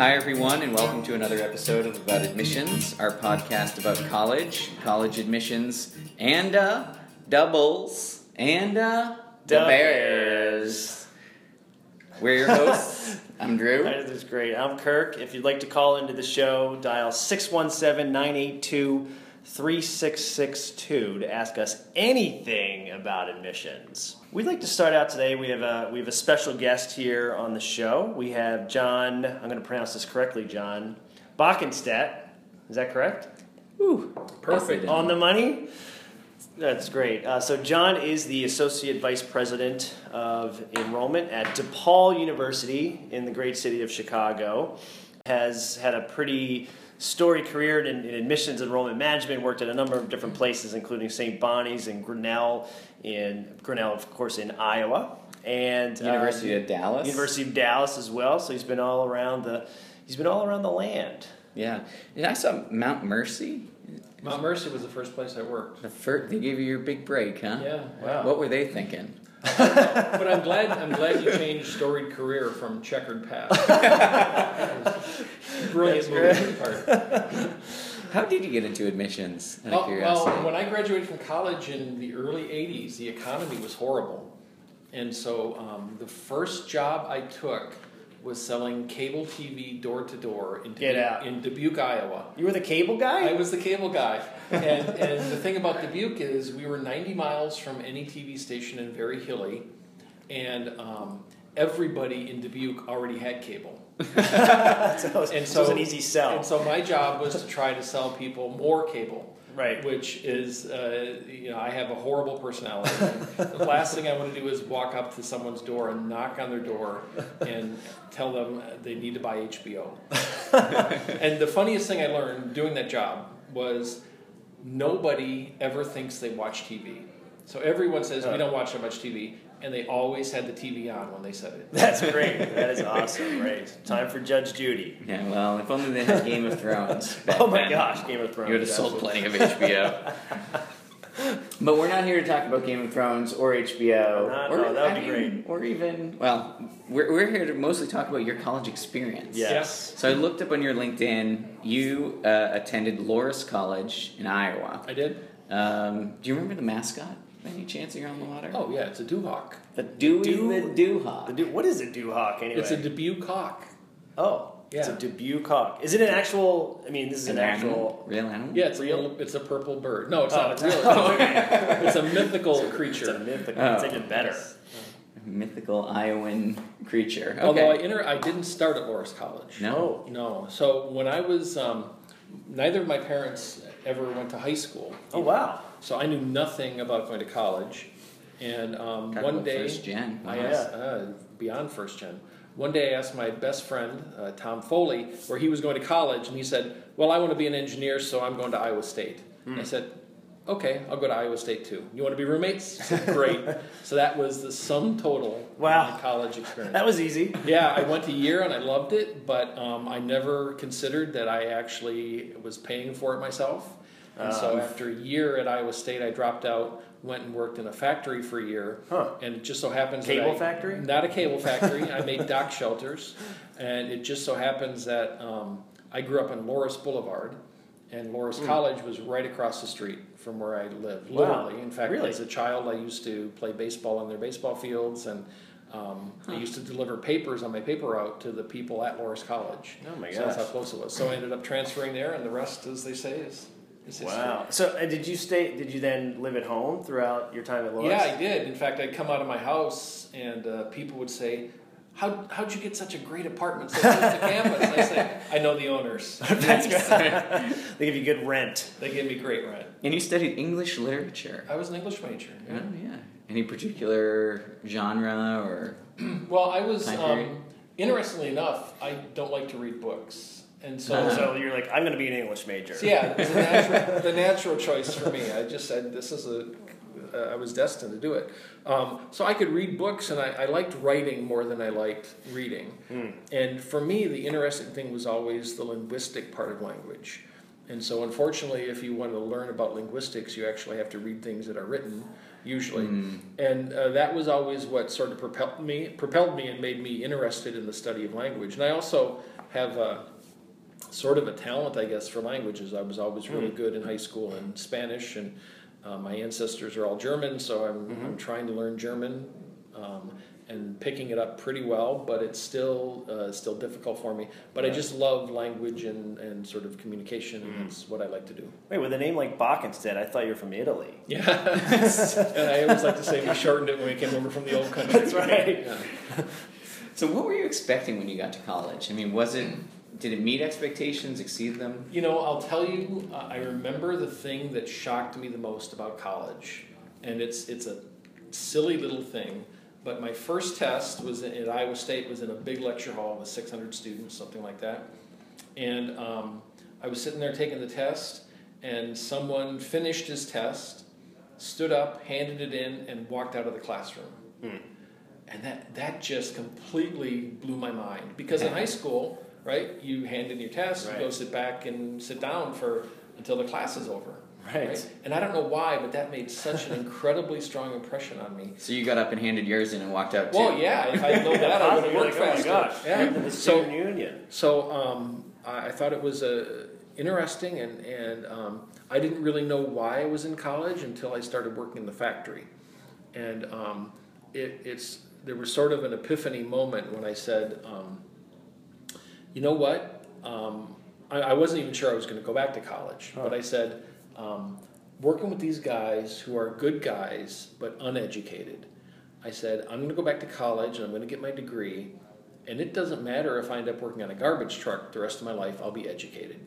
Hi everyone, and welcome to another episode of About Admissions, our podcast about college admissions, and doubles, and the Bears. We're your hosts. I'm Drew. That is great. I'm Kirk. If you'd like to call into the show, dial 617-982-3662 to ask us anything about admissions. We'd like to start out today. We have a special guest here on the show. We have John. I'm going to pronounce this correctly. John Boeckenstedt. Is that correct? Ooh, perfect. On the money. That's great. So John is the Associate Vice President of Enrollment at DePaul University in the great city of Chicago. Has had a pretty storied career in admissions and enrollment management, worked at a number of different places, including St. Bonnie's and Grinnell, of course, in Iowa, and University of Dallas as well. So he's been all around the land. Yeah, and I saw Mount Mercy. Mount Mercy was the first place I worked. They gave you your big break, huh? Yeah. Wow. What were they thinking? But I'm glad you changed storied career from checkered path. Brilliant movie part. How did you get into admissions? Out of curiosity. Well, when I graduated from college in the early '80s, the economy was horrible, and so the first job I took was selling cable TV door to door in Dubuque, Iowa. You were the cable guy? I was the cable guy. And the thing about Dubuque is we were 90 miles from any TV station and very hilly, and everybody in Dubuque already had cable. So it was an easy sell. And so my job was to try to sell people more cable. Right. Which is, I have a horrible personality. The last thing I want to do is walk up to someone's door and knock on their door and tell them they need to buy HBO. And the funniest thing I learned doing that job was nobody ever thinks they watch TV. So everyone says, we don't watch that much TV. And they always had the TV on when they said it. That's great. That is awesome. Right. Time for Judge Judy. Yeah, well, if only they had Game of Thrones. Oh my gosh, Game of Thrones. You would have sold plenty of HBO. But we're not here to talk about Game of Thrones or HBO. That would be great. Or even, we're here to mostly talk about your college experience. Yes. So I looked up on your LinkedIn. You attended Loras College in Iowa. I did. Do you remember the mascot? Any chance you're on the water? Oh, yeah, it's a doohawk. The doohawk. What is a doohawk, anyway? It's a Dubuque hawk. Oh, yeah. It's a Dubuque hawk. Is it an actual... I mean, this is an actual... Real animal? Yeah, it's a purple bird. No, it's not. Oh, okay. It's a mythical creature. It's a mythical. It's even better. A mythical Iowan creature. Okay. Although I didn't start at Loras College. No. So when I was... neither of my parents ever went to high school. Oh, wow. So I knew nothing about going to college, and one day, first gen. Wow. I asked, beyond first gen. One day I asked my best friend, Tom Foley, where he was going to college, and he said, well, I want to be an engineer, so I'm going to Iowa State. I said, okay, I'll go to Iowa State too. You want to be roommates? I said, great. So that was the sum total of my college experience. That was easy. Yeah, I went a year and I loved it, but I never considered that I actually was paying for it myself. And so after a year at Iowa State, I dropped out, went and worked in a factory for a year, and it just so happens factory? Not a cable factory. I made dock shelters, and it just so happens that I grew up on Loras Boulevard, and Loras College was right across the street from where I lived, literally. Wow. In fact, as a child, I used to play baseball on their baseball fields, and I used to deliver papers on my paper route to the people at Loras College. Oh, my gosh. So that's how close it was. So I ended up transferring there, and the rest, as they say, is... Wow. So did you then live at home throughout your time at Loras? Yeah, I did. In fact, I'd come out of my house and people would say, how'd you get such a great apartment so close to campus? I say, I know the owners. That's good. They give you good rent. They give me great rent. And you studied English literature. I was an English major. Yeah. Oh, yeah. Any particular genre or... Well, I was... interestingly enough, I don't like to read books. And so you're like, I'm going to be an English major. So yeah, it was the natural choice for me. I just said, I was destined to do it. So I could read books, and I liked writing more than I liked reading. And for me, the interesting thing was always the linguistic part of language. And so unfortunately, if you wanted to learn about linguistics, you actually have to read things that are written, usually. And that was always what sort of propelled me and made me interested in the study of language. And I also... have sort of a talent, I guess, for languages. I was always really good in high school in Spanish, and my ancestors are all German, so I'm trying to learn German and picking it up pretty well, but it's still difficult for me. But I just love language and sort of communication, and that's what I like to do. Wait, with a name like Boeckenstedt, I thought you were from Italy. Yeah, and I always like to say we shortened it when we came over from the old country. That's right. Yeah. So what were you expecting when you got to college? I mean, did it meet expectations, exceed them? You know, I'll tell you, I remember the thing that shocked me the most about college, and it's a silly little thing, but my first test was at Iowa State, was in a big lecture hall with 600 students, something like that, and I was sitting there taking the test, and someone finished his test, stood up, handed it in, and walked out of the classroom. And that just completely blew my mind, because in high school, right, you hand in your test, you go sit down until the class is over. Right. And I don't know why, but that made such an incredibly strong impression on me. So you got up and handed yours in and walked out too. Well, yeah, if I had known that, I would have worked faster. Oh my gosh! Yeah. So I thought it was interesting, and I didn't really know why I was in college until I started working in the factory, and there was sort of an epiphany moment when I said, you know what? I wasn't even sure I was going to go back to college, but I said, working with these guys who are good guys but uneducated, I said, I'm going to go back to college and I'm going to get my degree, and it doesn't matter if I end up working on a garbage truck the rest of my life, I'll be educated.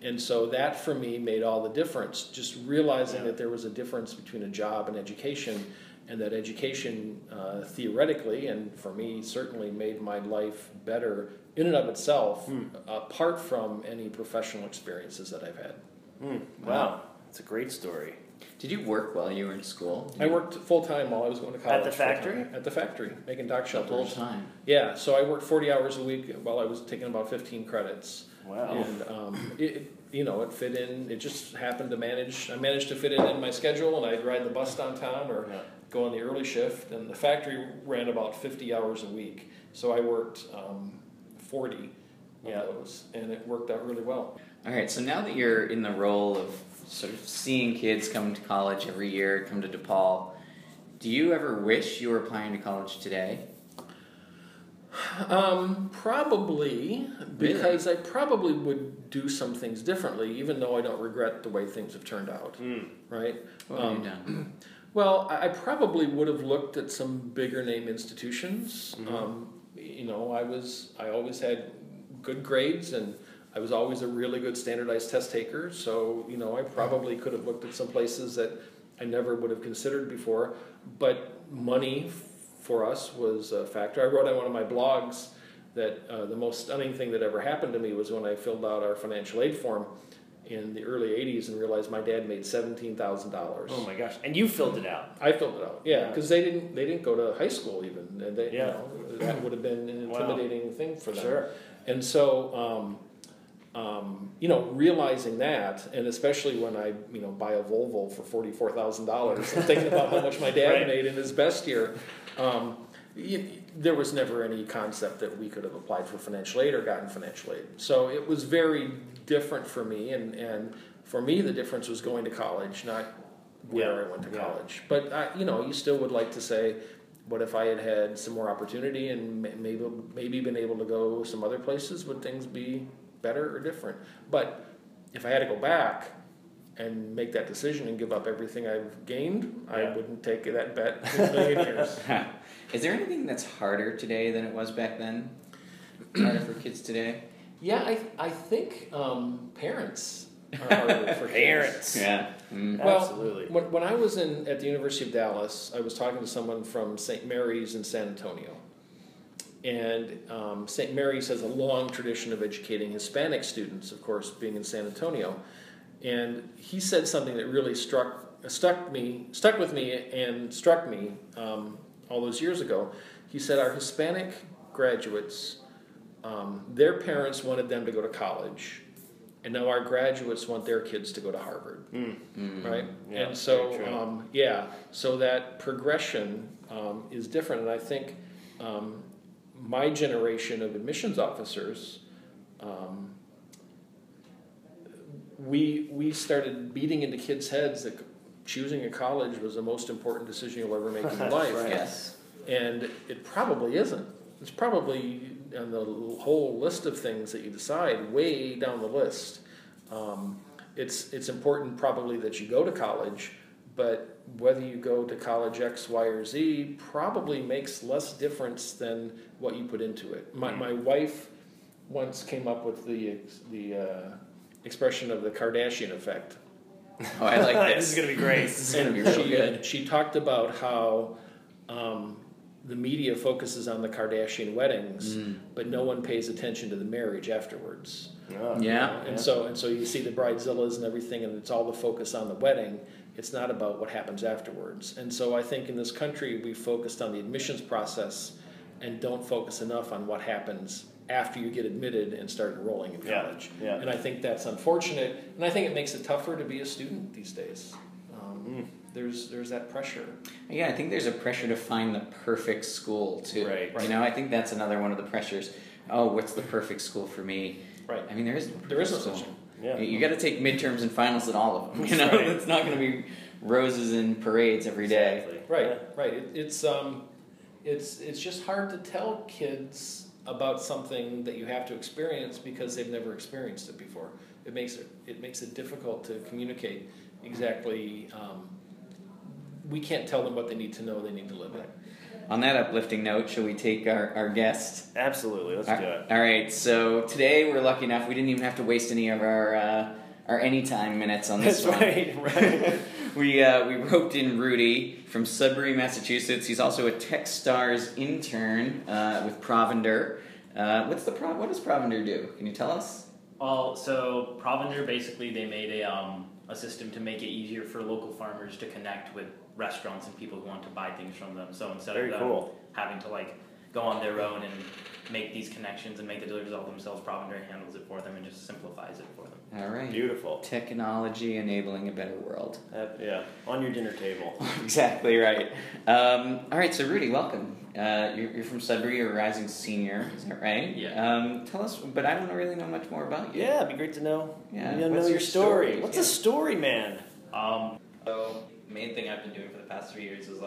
And so that for me made all the difference, just realizing that there was a difference between a job and education, and that education theoretically, and for me certainly, made my life better in and of itself, apart from any professional experiences that I've had. Wow, that's a great story. Did you work while you were in school? I worked full-time while I was going to college. At the factory? At the factory, making dock shelters. Full-time? Yeah, so I worked 40 hours a week while I was taking about 15 credits. Wow. And it fit in. It just happened to I managed to fit it in my schedule, and I'd ride the bus downtown or go on the early shift. And the factory ran about 50 hours a week, so I worked 40 of those, and it worked out really well. All right, so now that you're in the role of sort of seeing kids come to college every year, come to DePaul, do you ever wish you were applying to college today? Probably, because I probably would do some things differently, even though I don't regret the way things have turned out, right? What have you done? Well, I probably would have looked at some bigger name institutions. I always had good grades, and I was always a really good standardized test taker, so, I probably could have looked at some places that I never would have considered before, but money for us was a factor. I wrote on one of my blogs that the most stunning thing that ever happened to me was when I filled out our financial aid form in the early 80s and realized my dad made $17,000. Oh my gosh, and you filled it out. I filled it out, yeah, because they didn't go to high school even. And that would have been an intimidating thing for them. Sure. And so, realizing that, and especially when I, buy a Volvo for $44,000, and thinking about how much my dad made in his best year, there was never any concept that we could have applied for financial aid or gotten financial aid. So it was very different for me, and for me the difference was going to college, not where I went to college. But, you still would like to say, what if I had some more opportunity and maybe been able to go some other places? Would things be better or different? But if I had to go back and make that decision and give up everything I've gained, I wouldn't take that bet in a million years. Is there anything that's harder today than it was back then? Harder for kids today? Yeah, I think parents are harder for kids. Parents. Yeah. Well, absolutely. When I was at the University of Dallas, I was talking to someone from St. Mary's in San Antonio. And St. Mary's has a long tradition of educating Hispanic students, of course, being in San Antonio. And he said something that really struck me all those years ago. He said our Hispanic graduates, their parents wanted them to go to college, and now our graduates want their kids to go to Harvard, right? Yeah, and so, so that progression is different, and I think my generation of admissions officers we started beating into kids' heads that choosing a college was the most important decision you'll ever make in life. Right. Yes. And it probably isn't. It's probably on the whole list of things that you decide, way down the list. It's important probably that you go to college, but whether you go to college X, Y, or Z probably makes less difference than what you put into it. My wife once came up with the expression of the Kardashian effect. Oh, I like this. This is going to be great. This is going to be really good. She talked about how the media focuses on the Kardashian weddings, but no one pays attention to the marriage afterwards. Oh, yeah. So you see the bridezillas and everything, and it's all the focus on the wedding. It's not about what happens afterwards. And so I think in this country we focused on the admissions process and don't focus enough on what happens after you get admitted and start enrolling in college. Yeah. And I think that's unfortunate, and I think it makes it tougher to be a student these days. There's that pressure. Yeah, I think there's a pressure to find the perfect school too. Right. You know, I think that's another one of the pressures. Oh, what's the perfect school for me? Right. I mean, there is no such thing. Yeah. You got to take midterms and finals in all of them. You know, right. It's not going to be roses and parades every day. Exactly. Right. Yeah. Right. It's just hard to tell kids about something that you have to experience because they've never experienced it before. It makes it difficult to communicate exactly. We can't tell them what they need to know. They need to live it. On that uplifting note, shall we take our guest? Absolutely. Let's do it. All right. So today we're lucky enough. We didn't even have to waste any of our anytime minutes on this one. That's right. Right. We roped in Rudy from Sudbury, Massachusetts. He's also a TechStars intern with Provender. What does Provender do? Can you tell us? Well, so Provender, basically they made a system to make it easier for local farmers to connect with restaurants and people who want to buy things from them. So instead of them having to go on their own and make these connections and make the deliveries all themselves, Provender handles it for them and just simplifies it for them. All right. Beautiful. Technology enabling a better world. Yeah, on your dinner table. Exactly right. All right, so Rudy, welcome. You're from Sudbury, you're a rising senior, is that right? Yeah. Tell us, but I don't really know much more about you. Yeah, it'd be great to know. Yeah. You gotta know your story. What's a story, man? So the main thing I've been doing for the past 3 years is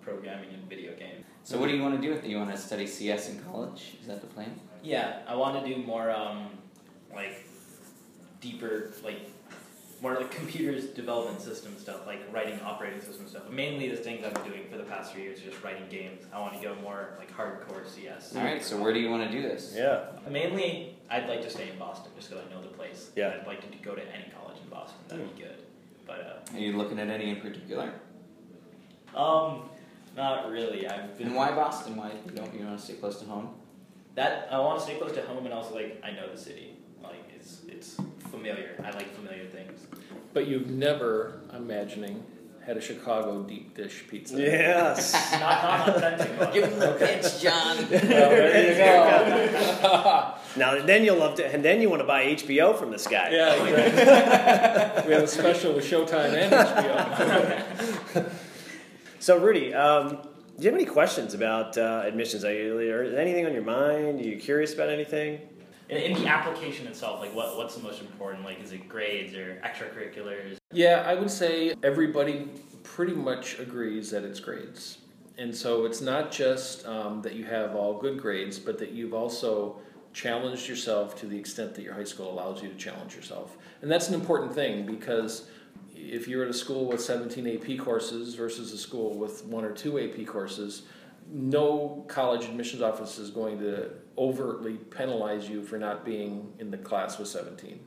programming and video games. So what do you want to do with it? You want to study CS in college? Is that the plan? Yeah, I want to do more deeper, more computers development system stuff, writing operating system stuff. But mainly the things I've been doing for the past 3 years are just writing games. I want to go more hardcore CS. All right, so where do you want to do this? Yeah. Mainly, I'd like to stay in Boston just because I know the place. Yeah. I'd like to go to any college in Boston. That'd be good. But are you looking at any in particular? Not really. And why Boston? Why you want to stay close to home? I want to stay close to home, and also I know the city. It's familiar. I like familiar things. But you've never, I'm imagining, had a Chicago deep dish pizza. Yes. Not authentic one. Give him the pitch, John. Well, there you go. Now then you'll love to, and then you want to buy HBO from this guy. Yeah. Exactly. We have a special with Showtime and HBO. So, Rudy, do you have any questions about admissions? Is anything on your mind? Are you curious about anything? In the application itself, what's the most important? Is it grades or extracurriculars? Yeah, I would say everybody pretty much agrees that it's grades. And so it's not just that you have all good grades, but that you've also challenged yourself to the extent that your high school allows you to challenge yourself. And that's an important thing because if you're at a school with 17 AP courses versus a school with 1 or 2 AP courses, no college admissions office is going to overtly penalize you for not being in the class with 17,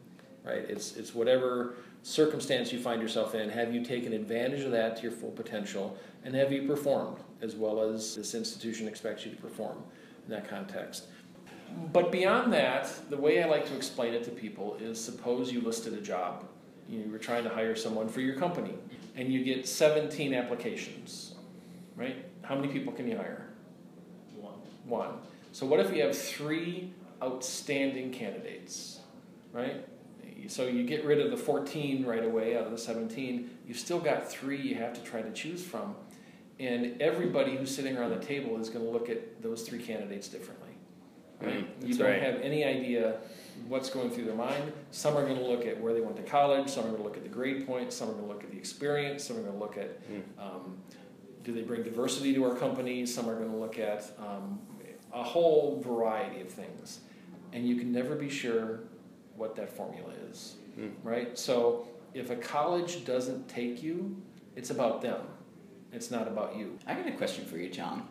right? It's whatever circumstance you find yourself in, have you taken advantage of that to your full potential, and have you performed as well as this institution expects you to perform in that context? But beyond that, the way I like to explain it to people is suppose you listed a job. You were trying to hire someone for your company, and you get 17 applications, right? How many people can you hire? One. So what if you have 3 outstanding candidates, right? So you get rid of the 14 right away out of the 17. You've still got 3 you have to try to choose from, and everybody who's sitting around the table is going to look at those 3 candidates differently. right? You don't have any idea what's going through their mind. Some are going to look at where they went to college, some are going to look at the grade points, some are going to look at the experience, some are going to look at do they bring diversity to our company, some are going to look at a whole variety of things. And you can never be sure what that formula is, right? So if a college doesn't take you, it's about them. It's not about you. I got a question for you, John.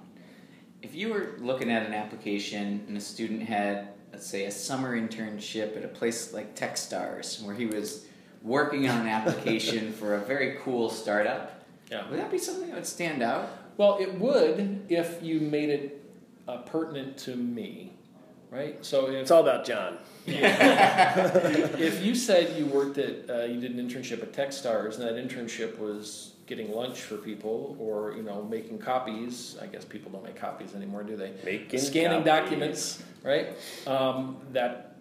If you were looking at an application and a student had, let's say, a summer internship at a place like TechStars, where he was working on an application for a very cool startup, would that be something that would stand out? Well, it would if you made it pertinent to me, right? So it's all about John. If you said you worked at, you did an internship at TechStars, and that internship was getting lunch for people, or making copies. I guess people don't make copies anymore, do they? Scanning documents, right? That,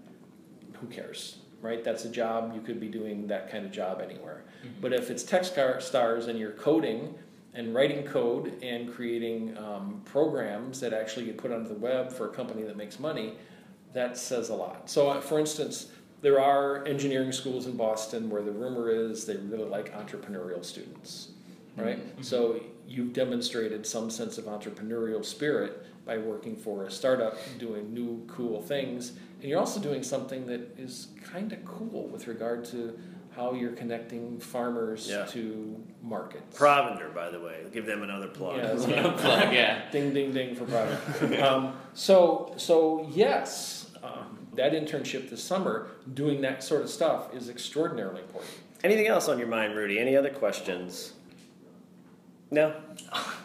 who cares, right? That's a job. You could be doing that kind of job anywhere. But if it's TechStars and you're coding and writing code and creating programs that actually get put onto the web for a company that makes money, that says a lot. So, for instance, there are engineering schools in Boston where the rumor is they really like entrepreneurial students, right? So you've demonstrated some sense of entrepreneurial spirit by working for a startup, doing new cool things, and you're also doing something that is kind of cool with regard to how you're connecting farmers to markets. Provender, by the way. Give them another plug. Ding, ding, ding for Provender. So yes, that internship this summer, doing that sort of stuff is extraordinarily important. Anything else on your mind, Rudy? Any other questions? No?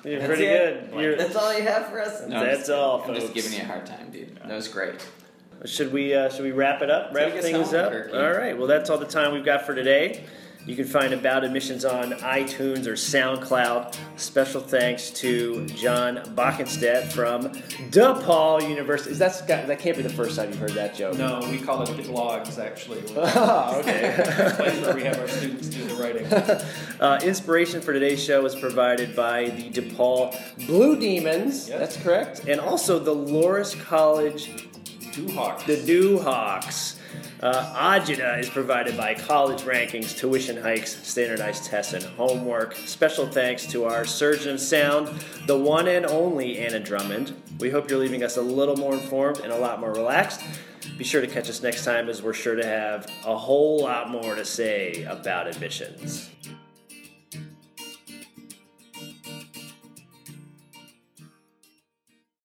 You're pretty good. That's all you have for us? No, that's all, folks. I'm just giving you a hard time, dude. That was great. Should we wrap it up? Wrap things up? All right. Well, that's all the time we've got for today. You can find About Admissions on iTunes or SoundCloud. Special thanks to John Boeckenstedt from DePaul University. That can't be the first time you've heard that joke. No, we call it blogs, actually. Oh, okay. The place where we have our students do the writing. Inspiration for today's show is provided by the DePaul Blue Demons. Yep. That's correct. And also the Loras College Doohawks. The Doohawks. Ajita is provided by college rankings, tuition hikes, standardized tests, and homework. Special thanks to our surgeon of sound, the one and only Anna Drummond. We hope you're leaving us a little more informed and a lot more relaxed. Be sure to catch us next time, as we're sure to have a whole lot more to say about admissions.